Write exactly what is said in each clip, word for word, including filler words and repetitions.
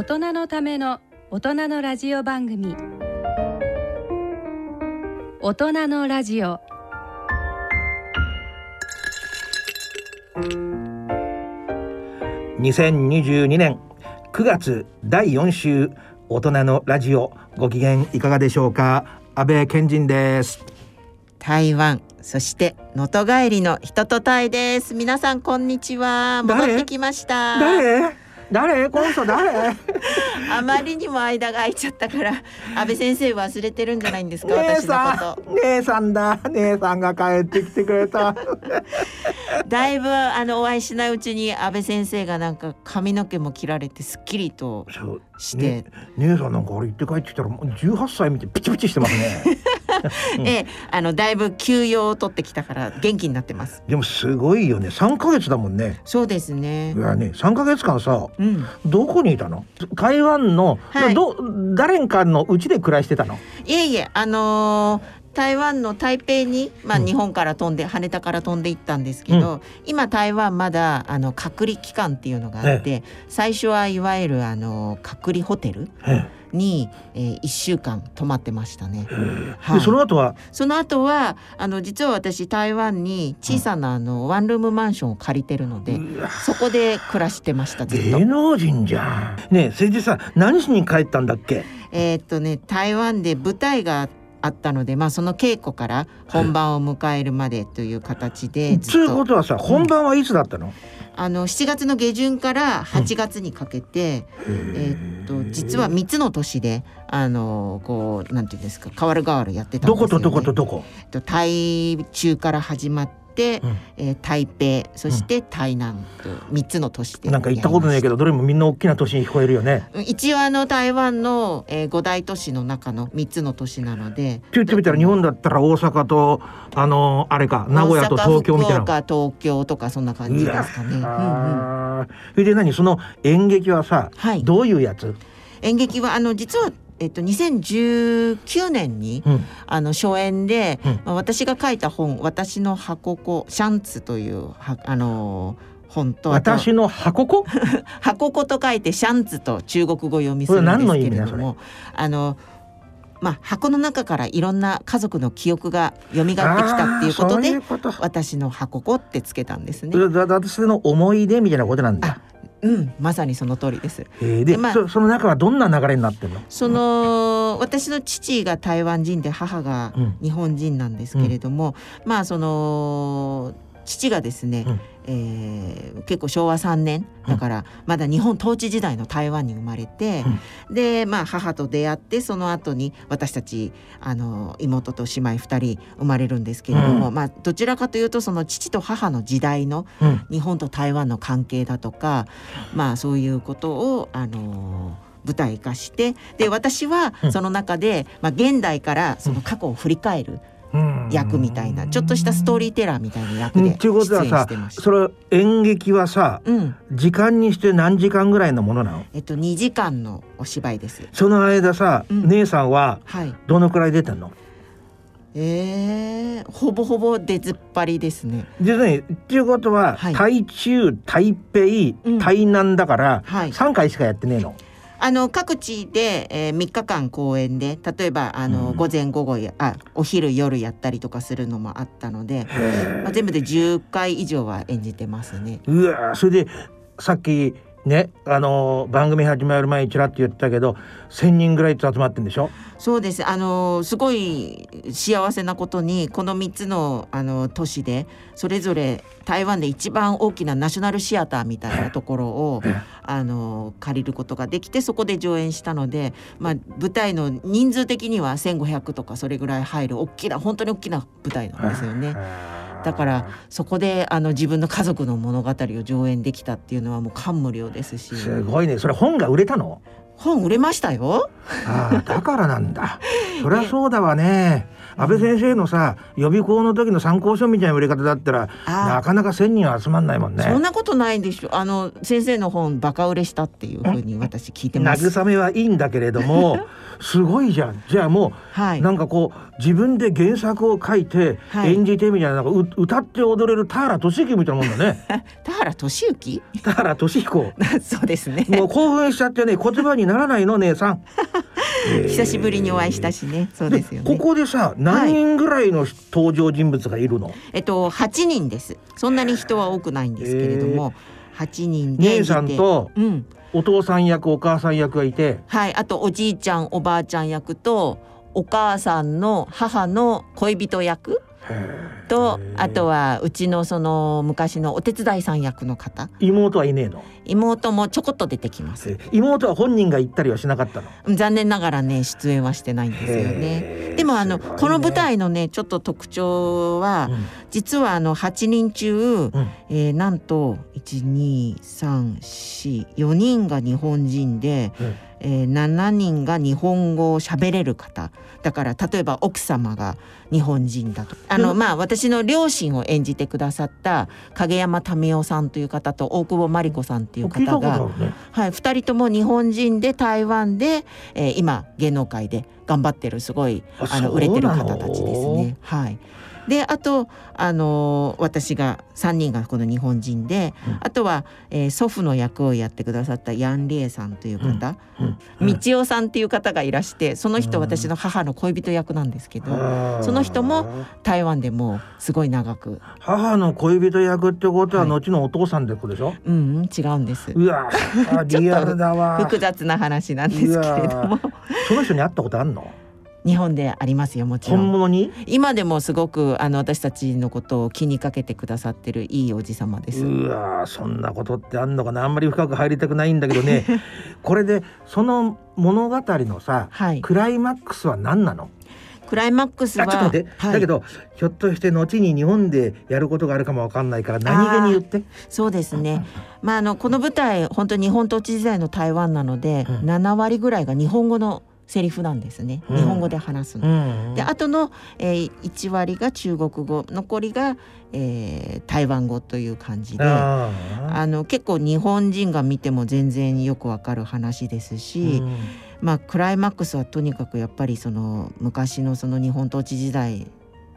大人のための大人のラジオ番組、大人のラジオ。にせんにじゅうにねんくがつだいよん週、大人のラジオ、ご機嫌いかがでしょうか。安倍賢人です。台湾、そして能登帰りの人とタイです。皆さんこんにちは。戻ってきました。誰誰この人誰あまりにも間が空いちゃったから安倍先生忘れてるんじゃないんですか、私のこと。姉さんだ、姉さんが帰ってきてくれただいぶあのお会いしないうちに安倍先生がなんか髪の毛も切られてすっきりとして、ね、姉さんなんかあれ行って帰ってきたらじゅうはっさい見てピチピチしてますねえ、あのだいぶ休養を取ってきたから元気になってます。でもすごいよね、さんかげつだもんね。そうですね。いやね、さんかげつかんさ、うん、どこにいたの？台湾の、はい、ど誰かのうちで暮らしてたの？いえいえ、あのー台湾の台北に、まあ、日本から飛んで、うん、羽田から飛んで行ったんですけど、うん、今台湾まだあの隔離期間っていうのがあって、ええ、最初はいわゆるあの隔離ホテルに、えええー、いっしゅうかん泊まってましたね、ええはい、でその後はその後はあの実は私台湾に小さなあの、うん、ワンルームマンションを借りてるので、そこで暮らしてました。ずっと芸能人じゃんねえ。それでさ、何しに帰ったんだっけ？えー、っとね台湾で舞台があったので、まあ、その稽古から本番を迎えるまでという形でずっと。ということはさ、うん、本番はいつだったの？あのしちがつの下旬からはちがつにかけて、うん、えー、っと実はみっつの年であのこうなんていうんですか、変わる変わるやってたんですよね。どことどことどこ？台中から始まってで、うんえー、台北、そして台南とみっつの都市で。なんか行ったことないけど、どれもみんな大きな都市に聞こえるよね。一応あの台湾の、えー、ごだい都市の中のみっつの都市なので。って言ってみたら日本だったら大阪とあのあれか名古屋と東京みたいな。大阪、福岡、東京とかそんな感じですかね。うんうん、それで何、その演劇はさ、はい、どういうやつ？演劇はあの実はえっと、にせんじゅうきゅうねんに、うん、あの初演で、うんまあ、私が書いた本、私のハココシャンツというはあのー、本と、私のハココハココと書いてシャンツと中国語読みするんですけれども、あのまあ、箱の中からいろんな家族の記憶が蘇ってきたっていうことで、ううこと私のハココってつけたんですね。私の思い出みたいなことなんだ。うん、まさにその通りです。で、で、まあ、そ, その中はどんな流れになってるの？その私の父が台湾人で母が日本人なんですけれども、うん、まあその父がですね、うんえー、結構しょうわさんねんだからまだ日本統治時代の台湾に生まれて、うん、で、まあ、母と出会って、その後に私たちあの妹と姉妹ふたり生まれるんですけれども、うんまあ、どちらかというとその父と母の時代の日本と台湾の関係だとか、うんまあ、そういうことをあの舞台化して、で私はその中で、まあ、現代からその過去を振り返る役みたいな、ちょっとしたストーリーテラーみたいな役で出演してました。それ演劇はさ、うん、時間にして何時間ぐらいのものなの？えっと、にじかんのお芝居です。その間さ、うん、姉さんはどのくらい出てんの？はい、えー、ほぼほぼ出ずっぱりですね。ですね。ということは、はい、台中、台北、台南だから、うんはい、さんかいしかやってねえの？あの各地で、えー、みっかかん公演で、例えばあの、うん、午前午後やあお昼夜やったりとかするのもあったので、まあ、全部でじゅっかい以上は演じてますね。うわ、それでさっきね、あの番組始まる前にちらっと言ったけどせんにんぐらい集まってるんでしょ？そうです。あのすごい幸せなことに、このみっつの、 あの都市でそれぞれ台湾で一番大きなナショナルシアターみたいなところをあの借りることができて、そこで上演したので、まあ、舞台の人数的にはせんごひゃくとかそれぐらい入る大きな、本当に大きな舞台なんですよね。だからそこであの自分の家族の物語を上演できたっていうのはもう感無量ですし。すごいね。それ本が売れたの？本売れましたよ。ああ、だからなんだ。そりゃそうだわね。安倍先生のさ、予備校の時の参考書みたいな売り方だったらなかなかせんにんは集まんないもんね。そんなことないんでしょ。あの先生の本バカ売れしたっていうふうに私聞いてます。慰めはいいんだけれどもすごいじゃん。じゃあもう、はい、なんかこう自分で原作を書いて演じてみたいな、はい、なんか歌って踊れる田原俊之みたいなもんだね。田原俊之？田原俊彦そうですね。もう興奮しちゃってね、言葉にならないの姉さん久しぶりにお会いしたしね。そうですよね。ここでさ、何人ぐらいの登場人物がいるの？はい、えっとはちにんです。そんなに人は多くないんですけれども、はちにんで姉さんとお父さん役、お母さん役がいて、うん、はい、あとおじいちゃんおばあちゃん役とお母さんの母の恋人役と、あとはうちのその昔のお手伝いさん役の方。妹はいねえの？妹もちょこっと出てきます。妹は本人が行ったりはしなかったの？残念ながらね、出演はしてないんですよね。でもあの、ね、この舞台のねちょっと特徴は、うん、実はあのはちにん中、うん、えー、なんと いち、に、さん、し、よ 人が日本人で、うん、えー、ななにんが日本語を喋れる方だから、例えば奥様が日本人だと、あの、うん、まあ、私の両親を演じてくださった影山民夫さんという方と大久保真理子さんという方が、ね、はい、ふたりとも日本人で台湾で、えー、今芸能界で頑張ってる、すごいあの売れてる方たちですね。はい、であと、あのー、私がさんにんがこの日本人で、うん、あとは、えー、祖父の役をやってくださったヤンリエさんという方、うんうん、道夫さんという方がいらして、その人、うん、私の母の恋人役なんですけど、うん、その人も台湾でもすごい長く。母の恋人役ってことは後のお父さんってことでしょ？はい、うん、うん、違うんです。うわリアルだわ複雑な話なんですけれどもその人に会ったことあんの？日本でありますよ、もちろん。本物に？今でもすごくあの私たちのことを気にかけてくださってるいいおじさまです。うわ、そんなことってあんのかな。あんまり深く入りたくないんだけどねこれでその物語のさ、はい、クライマックスは何なの？クライマックスはちょっと待って、はい、だけどひょっとして後に日本でやることがあるかもわかんないから何気に言って。そうですね、まあ、あのこの舞台本当に日本統治時代の台湾なので、うん、ななわりぐらいが日本語のセリフなんですね。日本語で話すの、うんうん、であとの、えー、いちわりが中国語、残りが、えー、台湾語という感じで、ああの結構日本人が見ても全然よくわかる話ですし、うん、まあ、クライマックスはとにかくやっぱりその昔のその日本統治時代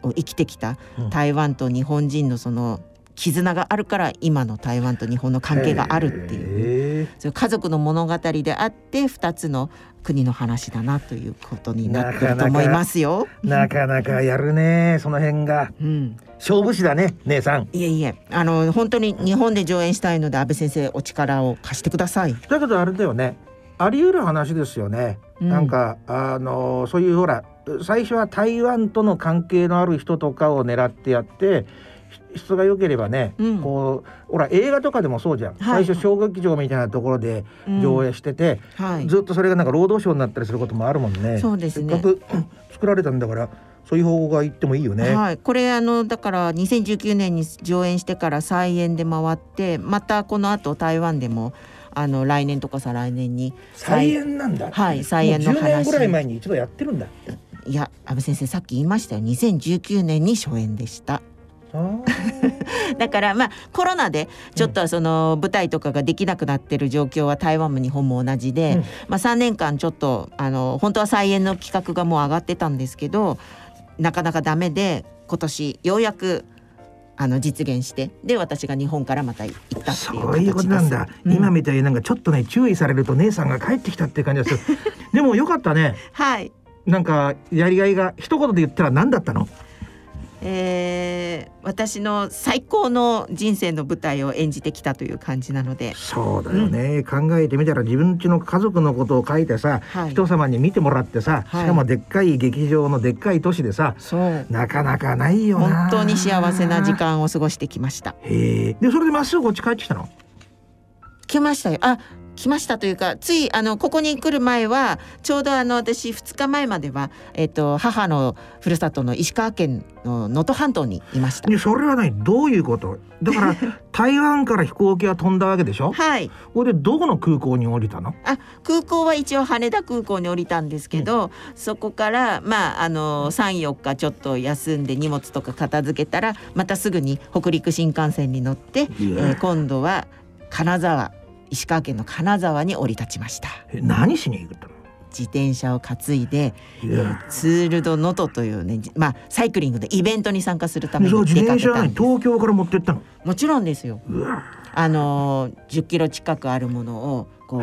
を生きてきた台湾と日本人のその絆があるから、今の台湾と日本の関係があるっていう、それ家族の物語であってふたつの国の話だなということになってると思いますよ。なかなかやるねその辺が、うん、勝負師だね姉さん。いえいえ、あの本当に日本で上演したいので安倍先生お力を貸してください。だけどあれだよね、あり得る話ですよね、うん、なんかあのそういうほら最初は台湾との関係のある人とかを狙ってやって質が良ければね、うん、こうほら映画とかでもそうじゃん、はい、最初小劇場みたいなところで上映してて、うん、はい、ずっとそれがなんか労働省になったりすることもあるもんね。そうですね、せっかく作られたんだからそういう方向がいってもいいよね。はい、これあのだからにせんじゅうきゅうねんに上演してから再演で回って、またこの後台湾でもあの来年とか再来年に再演なんだ、はい、再演の話。じゅうねんぐらい前に一度やってるんだ。いや安倍先生さっき言いましたよ、にせんじゅうきゅうねんに初演でした。だからまあコロナでちょっとその舞台とかができなくなってる状況は台湾も日本も同じで、うん、まあ、さんねんかんちょっとあの本当は再演の企画がもう上がってたんですけど、なかなかダメで今年ようやくあの実現して、で私が日本からまた行ったっていう形です。そういうことなんだ、うん、今みたいになんかちょっとね注意されると姉さんが帰ってきたっていう感じです。でもよかったね。はい、なんかやりがいが一言で言ったら何だったの？えー、私の最高の人生の舞台を演じてきたという感じなので。そうだよね、うん、考えてみたら自分家の家族のことを書いてさ、はい、人様に見てもらってさ、はい、しかもでっかい劇場のでっかい都市でさ、なかなかないよな。本当に幸せな時間を過ごしてきました。へえ。でそれでまっすぐこっち帰ってきたの？来ましたよ。あ来ましたというか、ついあのここに来る前はちょうどあの私ふつかまえまでは、えっと、母のふるさとの石川県の能登半島にいました。いやそれはないどういうことだから台湾から飛行機は飛んだわけでしょ。はい。これでどこの空港に降りたの？あ、空港は一応羽田空港に降りたんですけど、うん、そこから、まあ、あのさん、よっかちょっと休んで荷物とか片付けたらまたすぐに北陸新幹線に乗って、えー、今度は金沢、石川県の金沢に降り立ちました。え、何しに行ったの？自転車を担いで、えー、ツールド能登というね、まあ、サイクリングのイベントに参加するために出かけたんです。自転車に東京から持ってったの？もちろんですよ。あのー、じゅっキロ近くあるものをこう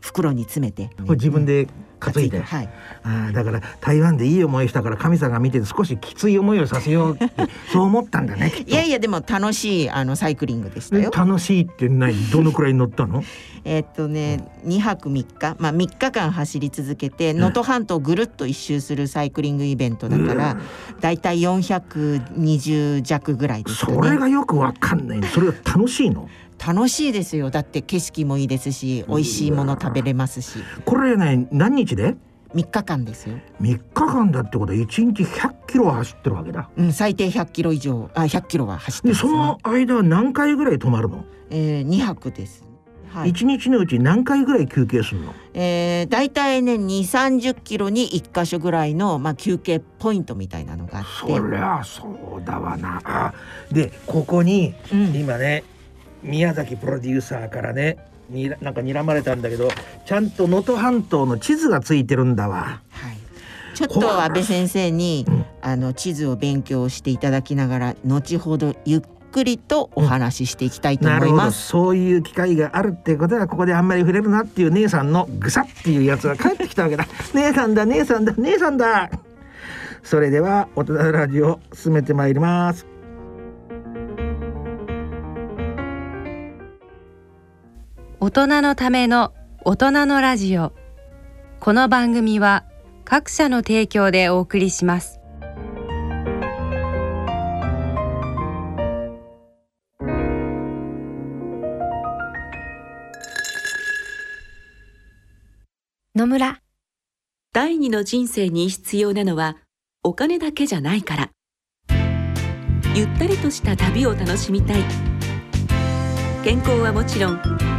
袋に詰めて、これ自分で担いで、うん、はい、あ、だから台湾でいい思いしたから神様が見て少しきつい思いをさせようってそう思ったんだね。いやいやでも楽しいあのサイクリングでしたよ。楽しいってないどのくらい乗ったの？えっとね、うん、にはくみっか、まあ、みっかかん走り続けて能登半島をぐるっと一周するサイクリングイベントだから、うん、だいたいよんひゃくにじゅうじゃくぐらいですかね。それがよくわかんない。それが楽しいの？楽しいですよ。だって景色もいいですし美味しいもの食べれますし。これね、何日で？みっかかんですよ。みっかかんだってことはいちにちひゃっキロは走ってるわけだ。うん、最低ひゃっキロ以上、あ、ひゃっキロは走ってます、ね、でその間は何回ぐらい泊まるの？えー、にはくです、はい、いちにちのうち何回ぐらい休憩するの？えー、だいたいねにじゅう、さんじゅっキロにいっかしょぐらいの、まあ、休憩ポイントみたいなのがあって。そりゃそうだわな。でここに、うん、今ね宮崎プロデューサーからねになんか睨まれたんだけど、ちゃんと能登半島の地図がついてるんだわ。はい、ちょっと安倍先生に、うん、あの地図を勉強していただきながら後ほどゆっくりとお話ししていきたいと思います、うん、なるほど。そういう機会があるってことはここであんまり触れるなっていう姉さんのグサっていうやつが帰ってきたわけだ。姉さんだ姉さんだ姉さんだ。それでは大人ラジオ進めてまいります。大人のための大人のラジオ。この番組は各社の提供でお送りします。野村。第二の人生に必要なのはお金だけじゃないから。ゆったりとした旅を楽しみたい。健康はもちろん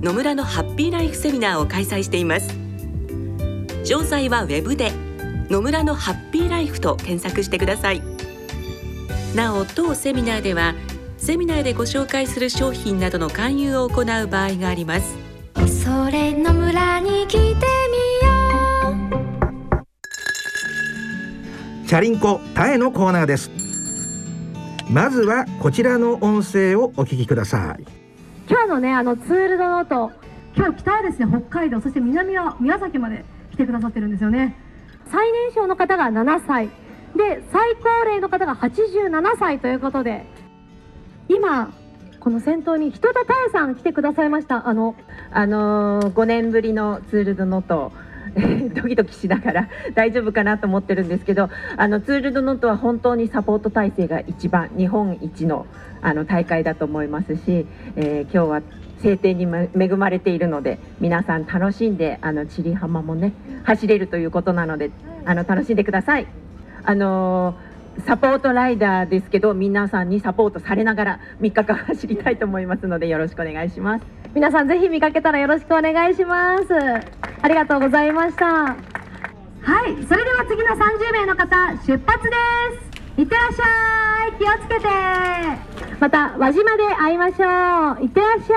野村のハッピーライフセミナーを開催しています。詳細はウェブで野村のハッピーライフと検索してください。なお当セミナーではセミナーでご紹介する商品などの勧誘を行う場合があります。それ野村に来てみよう。チャリンコタエのコーナーです。まずはこちらの音声をお聞きください。今日のね、あのツールドの後、今日北はですね、北海道、そして南は宮崎まで来てくださってるんですよね。最年少の方がななさいで、最高齢の方がはちじゅうななさいということで、今この先頭に人田多恵さん来てくださいました。あの、あのー、ごねんぶりのツールドの後ドキドキしながら大丈夫かなと思ってるんですけど、あのツール・ド・ノートは本当にサポート体制が一番日本一 の, あの大会だと思いますし、えー、今日は晴天に恵まれているので皆さん楽しんで、あの千里浜もね走れるということなので、あの楽しんでください。あのー、サポートライダーですけど皆さんにサポートされながらみっかかん走りたいと思いますのでよろしくお願いします。皆さんぜひ見かけたらよろしくお願いします。ありがとうございました。はい、それでは次のさんじゅうめいの方出発です。いってらっしゃい。気をつけてまた輪島で会いましょう。いってらっしゃ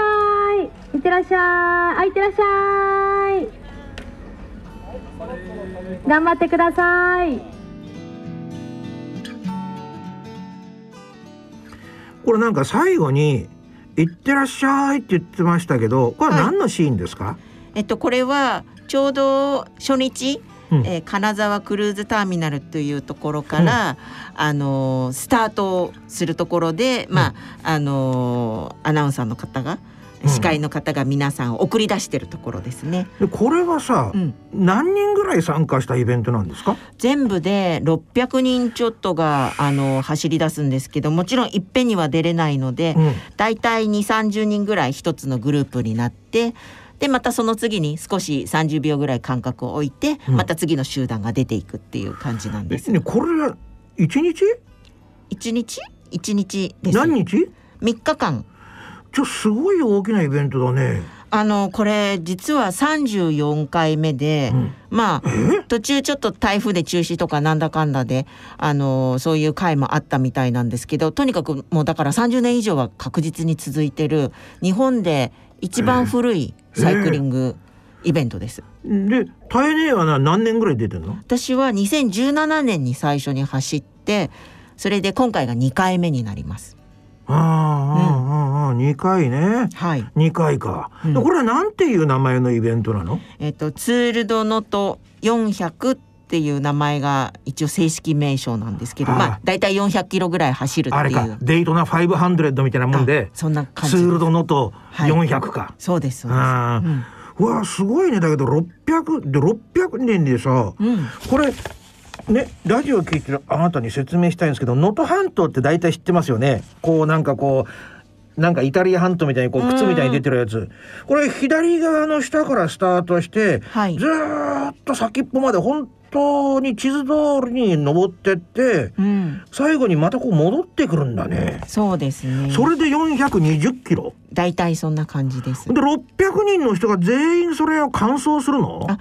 い。いってらっしゃい。あ、いってらっしゃい。頑張ってください。これなんか最後にいってらっしゃいって言ってましたけど、これは何のシーンですか？はい、ええっと、これはちょうど初日、うんえー、金沢クルーズターミナルというところから、うんあのー、スタートするところで、うんまああのー、アナウンサーの方が司会の方が皆さんを送り出してるところですね、うん、でこれはさ、うん、何人ぐらい参加したイベントなんですか？全部でろっぴゃくにんちょっとがあの走り出すんですけど、もちろんいっぺんには出れないので、うん、だいたい にじゅうさんじゅうにんぐらい一つのグループになって、でまたその次に少しさんじゅうびょうぐらい間隔を置いて、うん、また次の集団が出ていくっていう感じなんです、ね、これはいちにちいちにちいちにちです。何日？みっかかん。ちょすごい大きなイベントだね。あのこれ実はさんじゅうよんかいめで、うん、まあ途中ちょっと台風で中止とかなんだかんだであのそういう回もあったみたいなんですけど、とにかくもうだからさんじゅうねん以上は確実に続いてる日本で一番古いサイクリングイベントです、えー、で大変はな何年ぐらい出てるの？私はにせんじゅうななねんに最初に走って、それで今回がにかいめになります。ああ、うん、ああにかいね、はい、にかいか、うん、これはなんていう名前のイベントなの？えっと、ツールドノトよんひゃくっていう名前が一応正式名称なんですけど、あ、まあ、だいたいよんひゃくキロぐらい走るっていう、あれかデイトナごひゃくみたいなもんで、そんな感じツールドノトよんひゃくか、はい、そうですそうです、あ、うん、うわすごいね。だけどろっぴゃくでろっぴゃくねんでさ、うん、これね、ラジオ聞いてるあなたに説明したいんですけど、能登半島って大体知ってますよね。こうなんかこうなんかイタリア半島みたいにこう靴みたいに出てるやつ、これ左側の下からスタートして、はい、ずーっと先っぽまで本当に地図通りに登ってって、うん、最後にまたこう戻ってくるんだね。そうですね。それでよんひゃくにじゅっキロ大体そんな感じです。でろっぴゃくにんの人が全員それを完走するの？あっ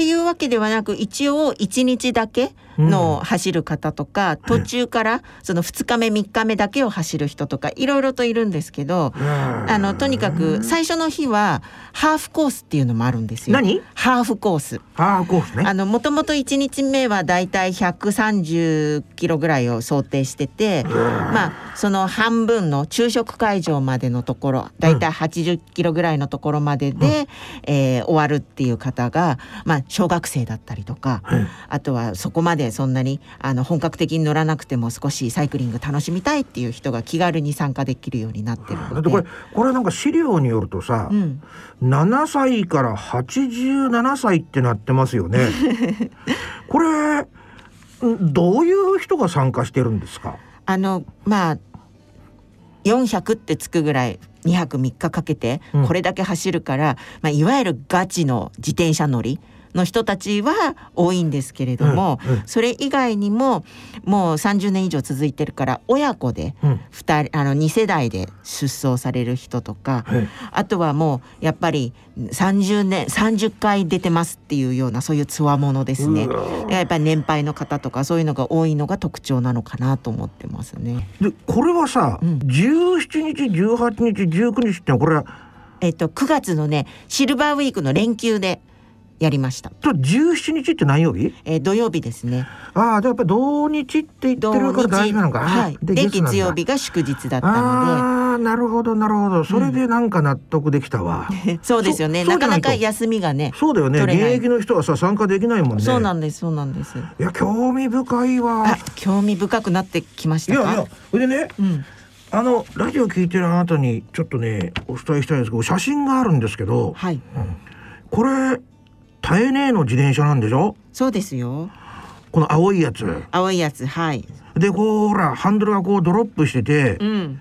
ていうわけではなく、一応いちにちだけの走る方とか、うん、途中からそのふつかめみっかめだけを走る人とかいろいろといるんですけど、あのとにかく最初の日はハーフコースっていうのもあるんですよ。何？ハーフコース。ハーフコースね。あのもともといちにちめはだいたいひゃくさんじゅっキロぐらいを想定してて、まあその半分の昼食会場までのところ、だいたいはちじゅっキロぐらいのところまでで、うんえー、終わるっていう方が、まあ小学生だったりとか、うん、あとはそこまでそんなにあの本格的に乗らなくても少しサイクリング楽しみたいっていう人が気軽に参加できるようになってるので、だってこれ、これなんか資料によるとさ、うん、ななさいからはちじゅうななさいってなってますよねこれどういう人が参加してるんですか？あのまあよんひゃくってつくぐらいにはくみっかかけてこれだけ走るから、うんまあ、いわゆるガチの自転車乗りの人たちは多いんですけれども、うんうん、それ以外にももうさんじゅうねん以上続いてるから親子で に,、うん、あのに世代で出走される人とか、うん、あとはもうやっぱりさんじゅうねんさんじゅっかい出てますっていうようなそういうつわものですね。やっぱり年配の方とかそういうのが多いのが特徴なのかなと思ってますね。でこれはさ、うん、じゅうしちにちじゅうはちにちじゅうくにちってこれは、えっと、くがつのねシルバーウィークの連休でやりました。じゅうしちにちって何曜日？えー、土曜日ですね。ああ、でやっぱり土日って言ってるから大事なのか。はい。で、月曜日が祝日だったので。ああ、なるほどなるほど。それでなんか納得できたわ。うん、そうですよね。なかなか休みがね。そうだよね。現役の人はさ参加できないもんね。そうなんですそうなんです。いや興味深いわ。あ、興味深くなってきましたか。いやいや。それでね。うん。あのラジオ聞いてるあなたにちょっとねお伝えしたいんですけど、写真があるんですけど。はい。うん、これ。タエネーの自転車なんでしょ？そうですよ。この青いやつ。青いやつ、はい。でこうほらハンドルがこうドロップしてて、うん、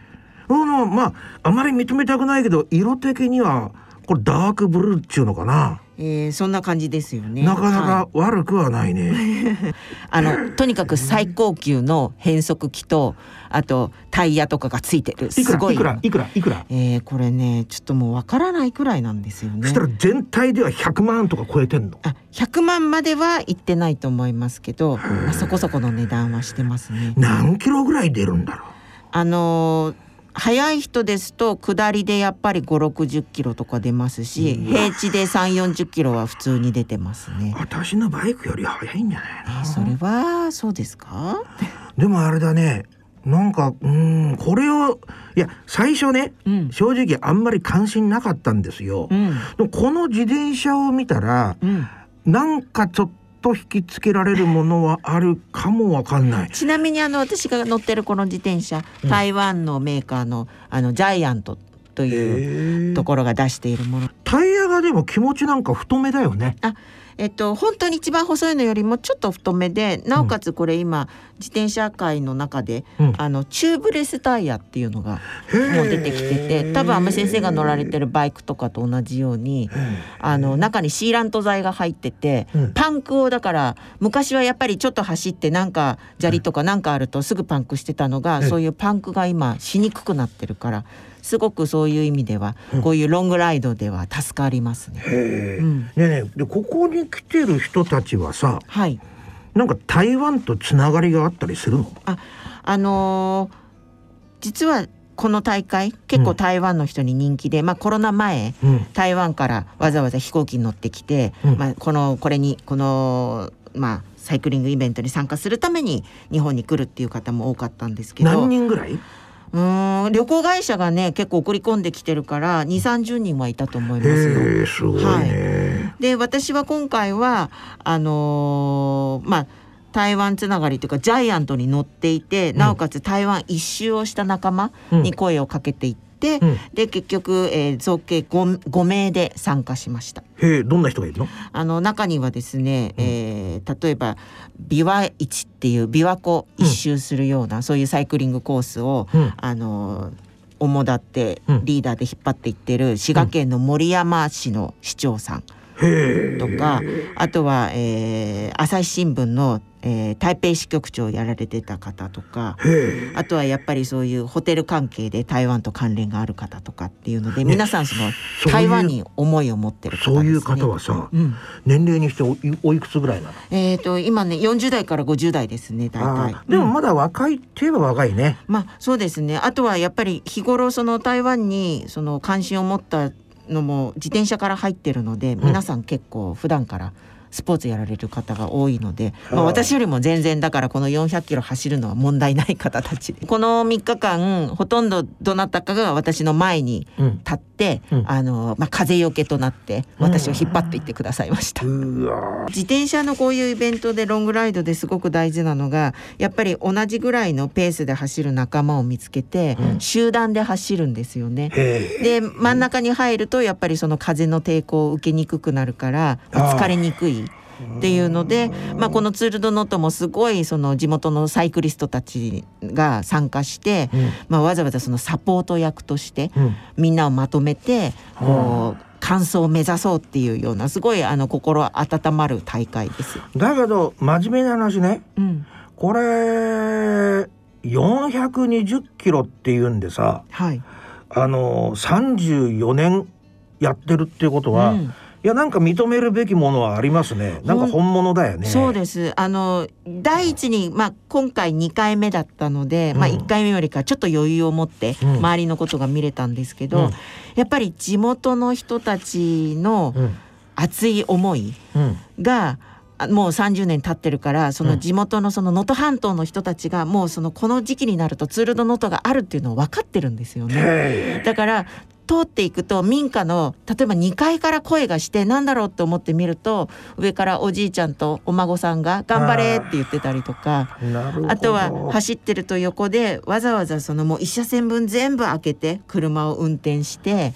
あのまああまり認めたくないけど色的にはこれダークブルーっちゅうのかな。えー、そんな感じですよね。なかなか悪くはないね、はい、あのとにかく最高級の変速機とあとタイヤとかがついてる。すごい。いくらいくらいくら、えー、これねちょっともうわからないくらいなんですよね。そしたら全体ではひゃくまんとか超えてんの？あ、ひゃくまんまではいってないと思いますけど、まあ、そこそこの値段はしてますね。何キロぐらい出るんだろう？あのー早い人ですと下りでやっぱりごじゅうろくじゅっキロとか出ますし、平地でさんじゅうよんじゅっキロは普通に出てますね。私のバイクより速いんじゃないの？えー、それはそうですか？でもあれだね、なんかうーんこれをいや最初ね、うん、正直あんまり関心なかったんですよ、うん、でもこの自転車を見たら、うん、なんかちょっとと引きつけられるものはあるかもわかんない。ちなみにあの私が乗ってるこの自転車、うん、台湾のメーカー の, あのジャイアントというところが出しているもの。タイヤがでも気持ちなんか太めだよね。あ、えっと、本当に一番細いのよりもちょっと太めで、なおかつこれ今自転車界の中で、うん、あのチューブレスタイヤっていうのがもう出てきてて、多分安部先生が乗られてるバイクとかと同じようにあの中にシーラント剤が入ってて、うん、パンクをだから昔はやっぱりちょっと走ってなんか砂利とかなんかあるとすぐパンクしてたのが、うん、そういうパンクが今しにくくなってるから、すごくそういう意味ではこういうロングライドでは助かりますね。へー、うん、ねえねえ、でここに来てる人たちはさ、はい、なんか台湾とつながりがあったりするの？あ、あのー、実はこの大会結構台湾の人に人気で、うん、まあ、コロナ前、うん、台湾からわざわざ飛行機に乗ってきて、うん、まあ、このこれにこのまあサイクリングイベントに参加するために日本に来るっていう方も多かったんですけど。何人ぐらい？うーん、旅行会社がね結構送り込んできてるから にじゅうさんじゅうにんはいたと思いますよ。へー、すごいね、はい、で私は今回はあのー、まあ台湾つながりというかジャイアントに乗っていて、なおかつ台湾一周をした仲間に声をかけていって、うんうん、で結局、えー、合計 5, 5名で参加しました。へー、どんな人がいるの？あの中にはですね、えー、例えば琵琶市っていう琵琶湖一周するような、うん、そういうサイクリングコースを、うん、あの主だってリーダーで引っ張っていってる滋賀県の守山市の市長さんとか、うん、あとは、えー、朝日新聞の、えー、台北支局長をやられてた方とか、あとはやっぱりそういうホテル関係で台湾と関連がある方とかっていうので、ね、皆さんその台湾に思いを持ってる方ですね。そういう方はさ、うん、年齢にして お, おいくつぐらいなの？えーと、今ねよんじゅうだいからごじゅうだいですね大体。でもまだ若いって言えば若いね、うん、まあそうですね。あとはやっぱり日頃その台湾にその関心を持ったのも自転車から入ってるので、皆さん結構普段からスポーツやられる方が多いので、まあ、私よりも全然だからこのよんひゃくキロ走るのは問題ない方たち。このみっかかんほとんどどなたかが私の前に立って、うん、あのまあ、風よけとなって私を引っ張っていってくださいました、うん、うわ、自転車のこういうイベントでロングライドですごく大事なのがやっぱり同じぐらいのペースで走る仲間を見つけて、うん、集団で走るんですよね。で真ん中に入るとやっぱりその風の抵抗を受けにくくなるから、まあ、疲れにくいっていうので、まあ、このツール・ド・ノートもすごいその地元のサイクリストたちが参加して、うん、まあ、わざわざそのサポート役としてみんなをまとめてこう完走を目指そうっていうようなすごいあの心温まる大会です。だけど真面目な話ね、うん、これよんひゃくにじゅっキロっていうんでさ、はい、あのさんじゅうよねんやってるっていうことは、うん、いやなんか認めるべきものはありますね。なんか本物だよね。そうです。あの第一に、まあ、今回にかいめだったので、うん、まあ、いっかいめよりかちょっと余裕を持って周りのことが見れたんですけど、うん、やっぱり地元の人たちの熱い思いが、うんうん、もうさんじゅうねん経ってるから、その地元のその能登半島の人たちがもうそのこの時期になるとツール・ド・ノートがあるっていうのを分かってるんですよね。だから通っていくと民家の例えばにかいから声がしてなんだろうと思ってみると上からおじいちゃんとお孫さんが頑張れって言ってたりとか、 あ, あとは走ってると横でわざわざそのもう一車線分全部開けて車を運転して、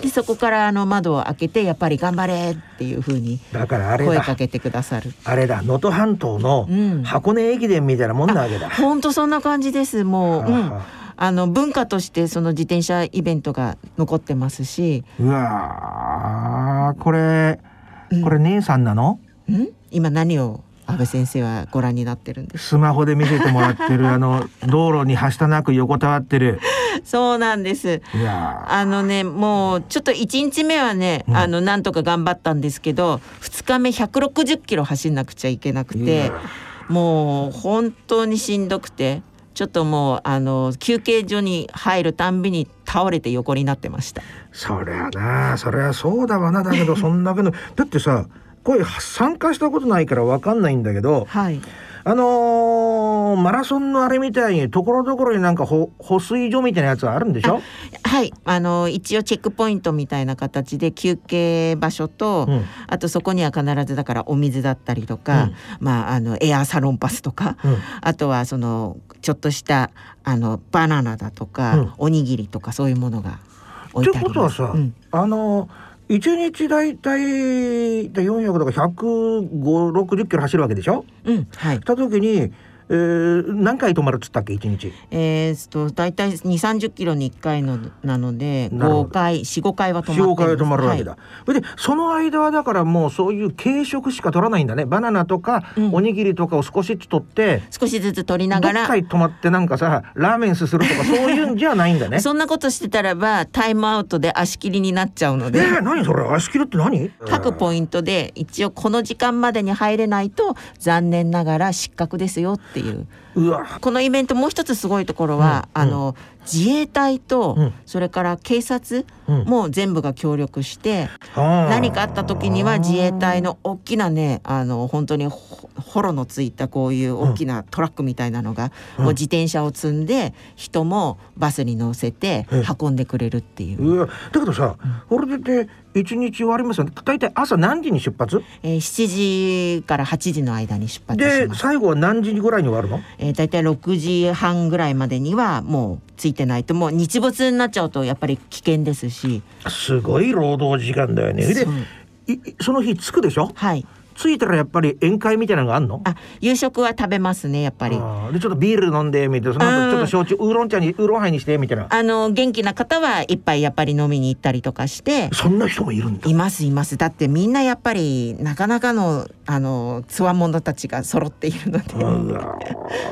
でそこからあの窓を開けてやっぱり頑張れっていう風に声かけてくださる。だからあれだ、能登半島の箱根駅伝みたいなもんなわけだ、うん、ほんとそんな感じです。もう、うん、あの文化としてその自転車イベントが残ってますし。うわー、これこれ姉さんなの？うん、今何を安部先生はご覧になってるんですか？スマホで見せてもらってるあの道路にはしたなく横たわってる。そうなんです。いやあのね、もうちょっといちにちめはね、うん、あのなんとか頑張ったんですけど、ふつかめひゃくろくじゅっキロ走んなくちゃいけなくて、もう本当にしんどくて、ちょっともうあの休憩所に入るたんびに倒れて横になってました。そりゃな、そりゃそうだわな。だけどそんだけのだってさ、こういう参加したことないから分かんないんだけど、はい、あのーのマラソンのあれみたいにところどころになんかほ補水所みたいなやつがあるんでしょ？はい、あの一応チェックポイントみたいな形で休憩場所と、うん、あとそこには必ずだからお水だったりとか、うん、まあ、あのエアーサロンパスとか、うん、あとはそのちょっとしたあのバナナだとか、うん、おにぎりとかそういうものが置いてあります。ということはさ、うん、あのいちにちだいたいよんひゃくとかひゃくごじゅう、ろくじゅっキロ走るわけでしょ？うん、はい。た時に、えー、何回止まるっつったっけいちにち？えーっとだいたいにじゅう、さんじゅっキロにいっかいのなのでごかい、よん、ごかいは止まってます。よん、ごかいは止まるわけだ。はい、でその間はだからもうそういう軽食しか取らないんだね。バナナとかおにぎりとかを少しずつ取って、うん、少しずつ取りながらどっか止まってなんかさラーメンすするとかそういうんじゃないんだね。そんなことしてたらばタイムアウトで足切りになっちゃうので。えー、何それ足切りって何？各ポイントで一応この時間までに入れないと残念ながら失格ですよっていう。うわ、このイベントもう一つすごいところは、うん、あの自衛隊と、うん、それから警察も全部が協力して、うん、何かあった時には自衛隊の大きなねあの本当にホロのついたこういう大きなトラックみたいなのが、うん、自転車を積んで人もバスに乗せて運んでくれるっていう。うわ、だけどさ、うん、これでいちにち終わりますよね。大体朝何時に出発？えー、しちじからはちじの間に出発します。で最後は何時ぐらいに終わるの？えー、大体ろくじはんぐらいまでにはもうついてないと、もう日没になっちゃうとやっぱり危険ですし。すごい労働時間だよね。で、その日着くでしょ？はい。着いたらやっぱり宴会みたいなのがあるの？あ、夕食は食べますねやっぱり。あでちょっとビール飲んでみて、その後ちょっと焼酎、うん、ウーロン茶にウーロン杯にしてみたいな。あの元気な方は一杯やっぱり飲みに行ったりとかして。そんな人もいるんだ。いますいます。だってみんなやっぱりなかなかのあのつわものたちが揃っているので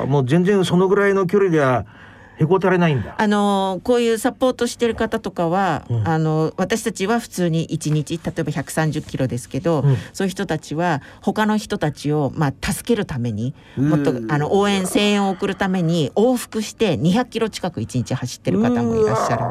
もう全然そのぐらいの距離ではへこたれないんだ。あのこういうサポートしてる方とかは、うん、あの私たちは普通にいちにち例えばひゃくさんじゅっキロですけど、うん、そういう人たちは他の人たちを、まあ、助けるためにもっとあの応援声援を送るために往復してにひゃくキロ近くいちにち走ってる方もいらっしゃる。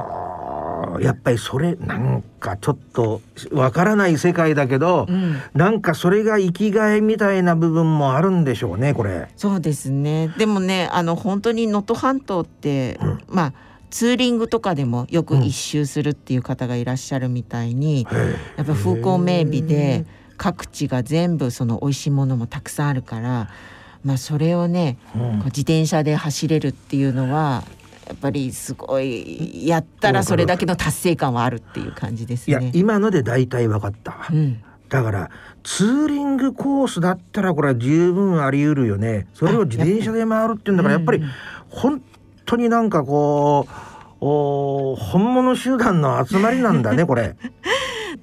やっぱりそれなんかちょっとわからない世界だけど、うん、なんかそれが生きがいみたいな部分もあるんでしょうねこれ。そうですね。でもねあの本当に能登半島って、うん、まあツーリングとかでもよく一周するっていう方がいらっしゃるみたいに、うん、やっぱ風光明媚で各地が全部その美味しいものもたくさんあるから、まあ、それをね、うん、こう自転車で走れるっていうのはやっぱりすごいやったらそれだけの達成感はあるっていう感じですね。いや今ので大体分かった、うん、だからツーリングコースだったらこれは十分あり得るよね。それを自転車で回るっていうんだからやっぱり本当になんかこう、うん、本物集団の集まりなんだねこれ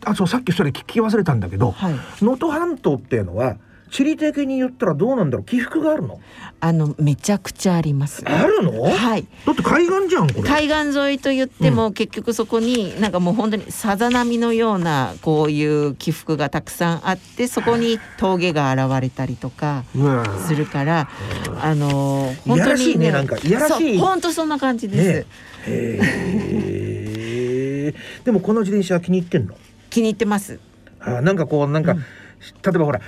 あ、そうさっきそれ聞き忘れたんだけど、はい、能登半島っていうのは地理的に言ったらどうなんだろう。起伏があるの？あのめちゃくちゃあります。あるの？はい。だって海岸じゃんこれ。海岸沿いと言っても、うん、結局そこになんかもう本当にさざ波のようなこういう起伏がたくさんあって、そこに峠が現れたりとかするから、あのー、本当にね、いやらしいねなんかいやらしい。そう本当そんな感じです。ね、へーでもこの自転車は気に入ってんの？気に入ってます。あなんかこうなんか、うん、例えばほら。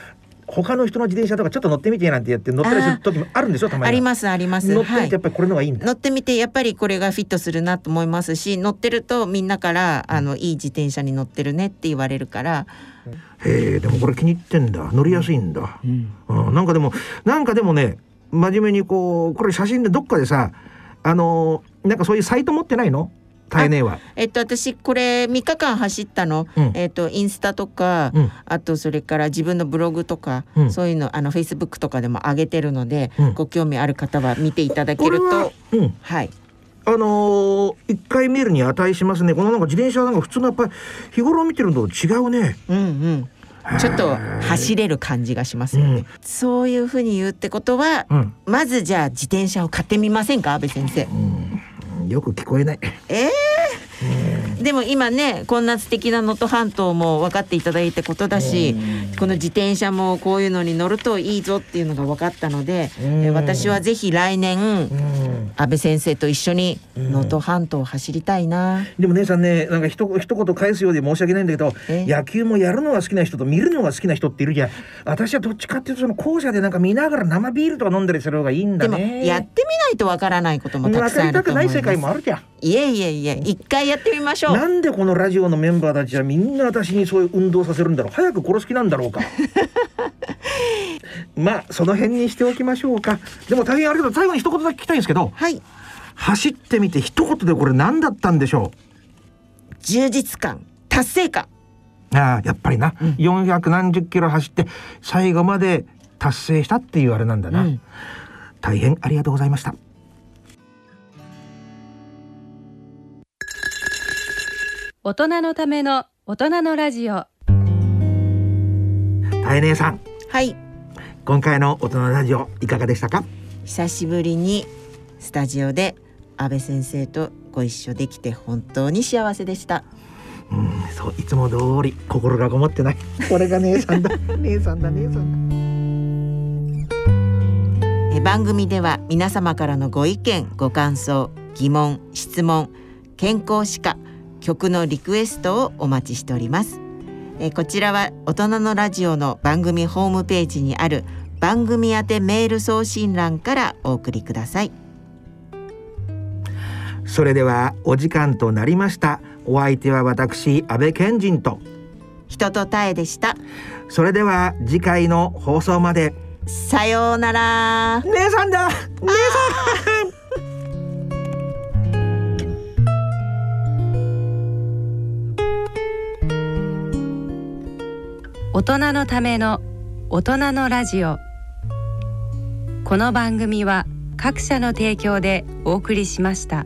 他の人の自転車とかちょっと乗ってみてなんてやって乗ったりする時もあるんでしょ。たまにありますあります。乗ってみてやっぱりこれのがいいんだ、はい、乗ってみてやっぱりこれがフィットするなと思いますし、乗ってるとみんなからあのいい自転車に乗ってるねって言われるから、うん、へえでもこれ気に入ってんだ。乗りやすいんだ、うんうん、なんかでもなんかでもね真面目にこうこれ写真でどっかでさあのなんかそういうサイト持ってないの？タイネはえっと私これみっかかん走ったの、うん、えっとインスタとか、うん、あとそれから自分のブログとか、うん、そういうのあのフェイスブックとかでも上げてるので、うん、ご興味ある方は見ていただけると、うん、はいあのー、いっかい見るに値しますね。このなんか自転車なんか普通のやっぱり日頃見てるのと違うね。うんうんちょっと走れる感じがしますよね、うん、そういうふうに言うってことは、うん、まずじゃあ自転車を買ってみませんか安部先生、うんよく聞こえない。えー、でも今ねこんな素敵な能登半島も分かっていただいたことだし、この自転車もこういうのに乗るといいぞっていうのが分かったので、私はぜひ来年安倍先生と一緒に能登半島を走りたいな。でも姉さんね、なんかひと一言返すようで申し訳ないんだけど、野球もやるのが好きな人と見るのが好きな人っているじゃん。私はどっちかっていうとその校舎でなんか見ながら生ビールとか飲んだりする方がいいんだね。でもやってみないとわからないこともたくさんあると思います。分かりたくない世界もあるじゃん。いえいえいえ、一回やってみましょう。なんでこのラジオのメンバーたちはみんな私にそういう運動させるんだろう。早く殺す気なんだろうかまあその辺にしておきましょうか。でも大変あれだ、最後に一言だけ聞きたいんですけど、はい、走ってみて一言でこれ何だったんでしょう。充実感、達成感。ああやっぱりな、うん、よんひゃくなんじゅっキロ走って最後まで達成したっていうあれなんだな、うん、大変ありがとうございました。大人のための大人のラジオ。たえねえさん、はい、今回の大人のラジオいかがでしたか。久しぶりにスタジオで安倍先生とご一緒できて本当に幸せでした。うん、そう、いつも通り心がこもってないこれが姉さんだ姉さんだ姉さんだ。番組では皆様からのご意見、ご感想、疑問、質問、健康歯科、曲のリクエストをお待ちしております。えこちらは大人のラジオの番組ホームページにある番組宛てメール送信欄からお送りください。それではお時間となりました。お相手は私安倍賢人と人とたえでした。それでは次回の放送までさようなら。姉さんだ、姉さん大人のための大人のラジオ。この番組は各社の提供でお送りしました。